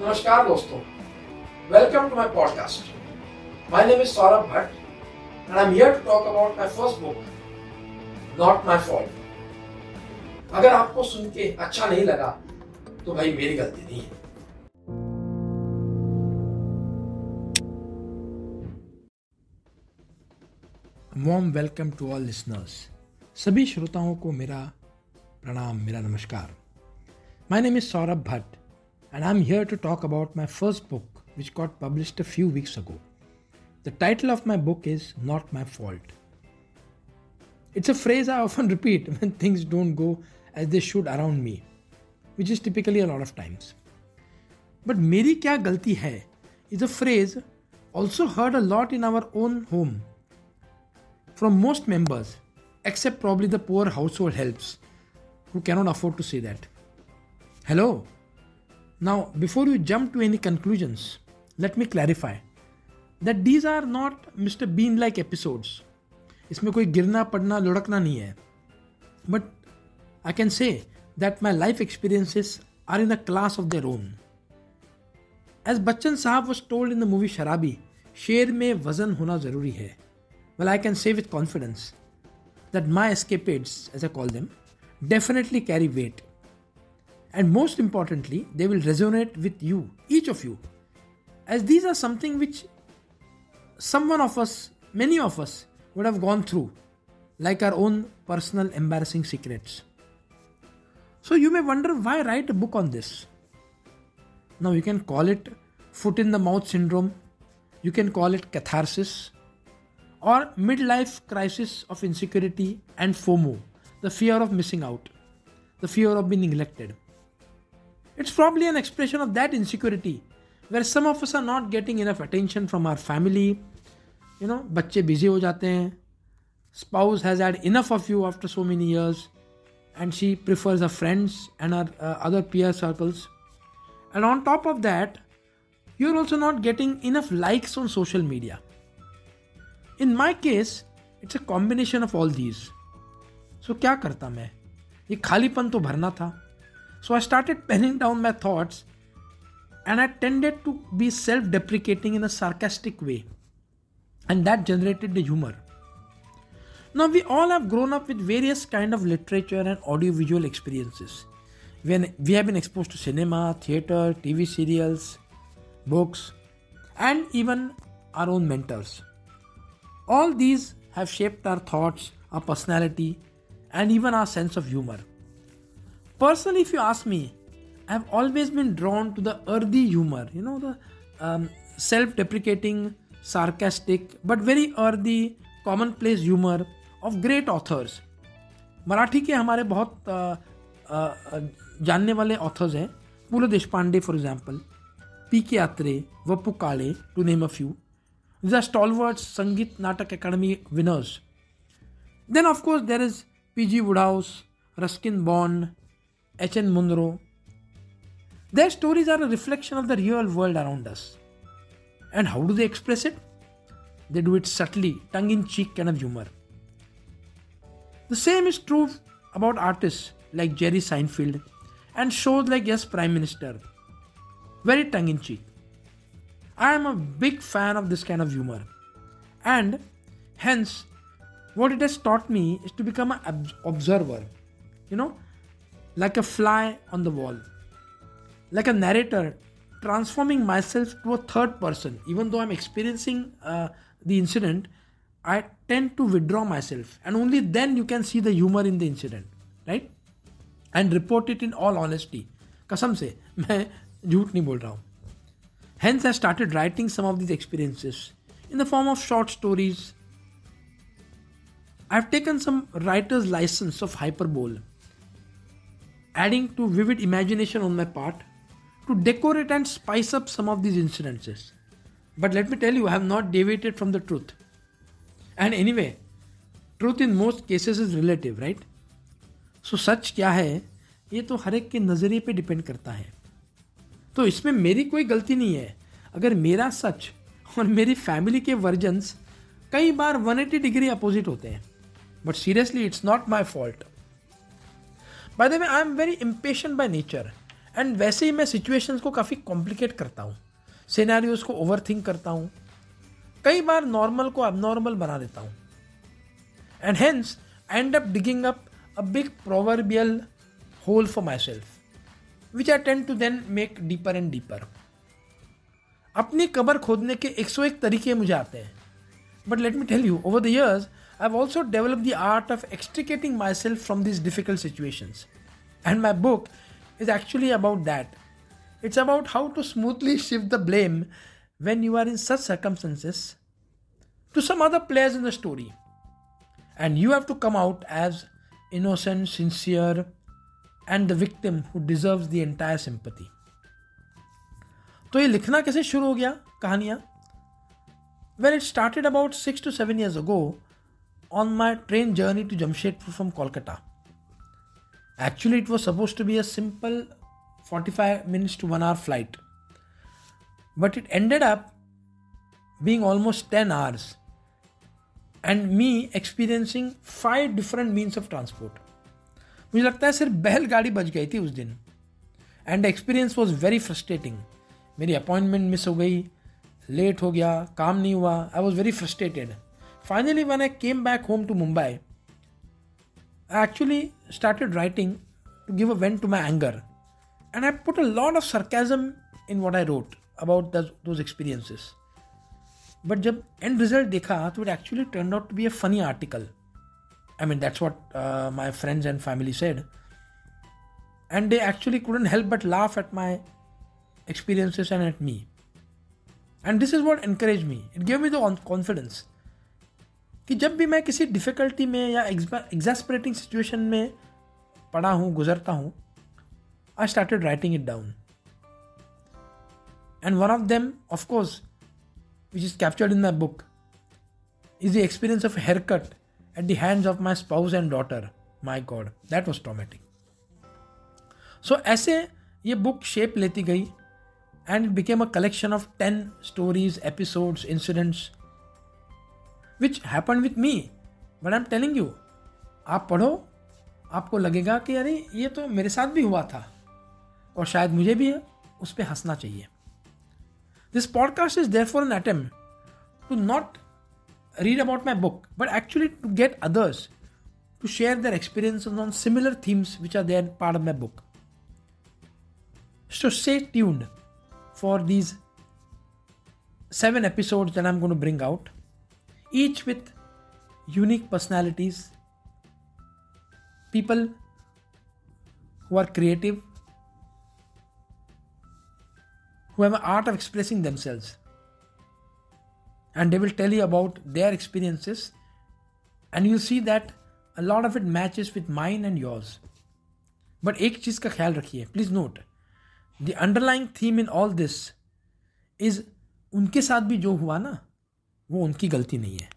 नमस्कार दोस्तों, welcome to my podcast. My name is Saurabh Bhatt and I'm here to talk about my first book, Not My Fault. अगर आपको सुन के अच्छा नहीं लगा तो भाई मेरी गलती नहीं है. Warm welcome to all listeners. सभी श्रोताओं को मेरा प्रणाम, मेरा नमस्कार. My name is Saurabh Bhatt and I'm here to talk about my first book which got published a few weeks ago. The title of my book is Not My Fault. It's a phrase I often repeat when things don't go as they should around me, which is typically a lot of times. But "Meri kya galti hai" is a phrase also heard a lot in our own home from most members, except probably the poor household helps who cannot afford to say that. Hello. Now, before you jump to any conclusions, let me clarify that these are not Mr. Bean-like episodes. इसमें कोई गिरना पड़ना लुढ़कना नहीं है. But I can say that my life experiences are in a class of their own. As Bachchan Sahab was told in the movie Sharabi, शेर में वजन होना जरूरी है. Well, I can say with confidence that my escapades, as I call them, definitely carry weight. And most importantly, they will resonate with you, each of you, as these are something which someone of us, many of us, would have gone through, like our own personal embarrassing secrets. So you may wonder why write a book on this. Now you can call it foot in the mouth syndrome, you can call it catharsis, or midlife crisis of insecurity and FOMO, the fear of missing out, the fear of being neglected. It's probably an expression of that insecurity, where some of us are not getting enough attention from our family. You know, बच्चे busy हो जाते हैं. Spouse has had enough of you after so many years, and she prefers her friends and her other peer circles. And on top of that, you're also not getting enough likes on social media. In my case, it's a combination of all these. So क्या करता मैं? ये खालीपन तो भरना था. So I started penning down my thoughts, and I tended to be self-deprecating in a sarcastic way. And that generated the humor. Now we all have grown up with various kind of literature and audiovisual experiences. We have been exposed to cinema, theatre, TV serials, books, and even our own mentors. All these have shaped our thoughts, our personality, and even our sense of humor. Personally, if you ask me, I have always been drawn to the earthy humor, you know, the self-deprecating, sarcastic but very earthy commonplace humor of great authors. Marathi के हमारे बहुत जानने वाले authors हैं. पू ला Deshpande for example, P.K. Atre, Vapukale, to name a few. These are stalwarts, Sangit Natak Academy winners. Then of course there is P.G. Woodhouse, Ruskin Bond, H.N. Munro. Their stories are a reflection of the real world around us. And how do they express it? They do it subtly, tongue-in-cheek kind of humor. The same is true about artists like Jerry Seinfeld and shows like Yes, Prime Minister. Very tongue-in-cheek. I am a big fan of this kind of humor. And hence, what it has taught me is to become an observer. You know, like a fly on the wall. Like a narrator, transforming myself to a third person. Even though I'm experiencing the incident, I tend to withdraw myself, and only then you can see the humor in the incident, right? And report it in all honesty. कसम से मैं झूठ नहीं बोल रहा हूँ. Hence I started writing some of these experiences in the form of short stories. I've taken some writer's license of hyperbole, adding to vivid imagination on my part, to decorate and spice up some of these incidences. But let me tell you, I have not deviated from the truth. And anyway, truth in most cases is relative, right? So सच क्या है, ये तो हर एक के नज़रिए पे depend करता है. तो इसमें मेरी कोई गलती नहीं है अगर मेरा सच और मेरी फैमिली के वर्जन्स कई बार 180 डिग्री अपोजिट होते हैं. But seriously, it's not my fault. By the way, I am very impatient by nature. And वैसे ही मैं सिचुएशंस को काफ़ी कॉम्प्लिकेट करता हूँ, सिनेरियोस को ओवरथिंक करता हूँ, कई बार नॉर्मल को एबनॉर्मल बना देता हूँ, and hence I end up digging up a big proverbial hole for myself which I tend to then make deeper and deeper. अपनी कबर खोदने के 101 तरीके मुझे आते हैं, but let me tell you, over the years I have also develop the art of extricating myself from this difficult situations, and my book is actually about that. It's about how to smoothly shift the blame when you are in such circumstances to some other players in the story. And you have to come out as innocent, sincere, and the victim who deserves the entire sympathy. तो ये लिखना कैसे शुरू हो गया कहानियाँ? Well, it started about 6 to 7 years ago on my train journey to Jamshedpur from Kolkata. Actually, it was supposed to be a simple 45 minutes to 1 hour flight. But it ended up being almost 10 hours. And me experiencing 5 different means of transport. मुझे लगता है सिर्फ बैल गाड़ी बच गई थी उस दिन. And the experience was very frustrating. मेरी appointment miss हो गई, late हो गया, काम नहीं हुआ. I was very frustrated. Finally, when I came back home to Mumbai, I actually started writing to give a vent to my anger, and I put a lot of sarcasm in what I wrote about those experiences. But जब end result देखा तो it actually turned out to be a funny article. I mean, that's what my friends and family said, and they actually couldn't help but laugh at my experiences and at me. And this is what encouraged me. It gave me the confidence. कि जब भी मैं किसी difficulty में या एग्जैस्परेटिंग situation में पड़ा हूँ, गुजरता हूँ, I started writing it down. And one of them, of course, which is captured in my book, is the experience of hair cut at the hands of my spouse and daughter. My God, that was traumatic. So ऐसे ये book shape लेती गई, and it became a collection of 10 stories, episodes, incidents which happened with me. But I'm telling you, आप पढ़ो, आपको लगेगा कि अरे ये तो मेरे साथ भी हुआ था और शायद मुझे भी उस पर हंसना चाहिए. This podcast is therefore an attempt to not read about my book, but actually to get others to share their experiences on similar themes which are there part of my book. So stay tuned for these 7 episodes that I'm going to bring out, each with unique personalities, people who are creative, who have an art of expressing themselves. And they will tell you about their experiences, and you'll see that a lot of it matches with mine and yours. But एक चीज़ का ख्याल रखिए, please note, the underlying theme in all this is उनके साथ भी जो हुआ ना, वो उनकी गलती नहीं है.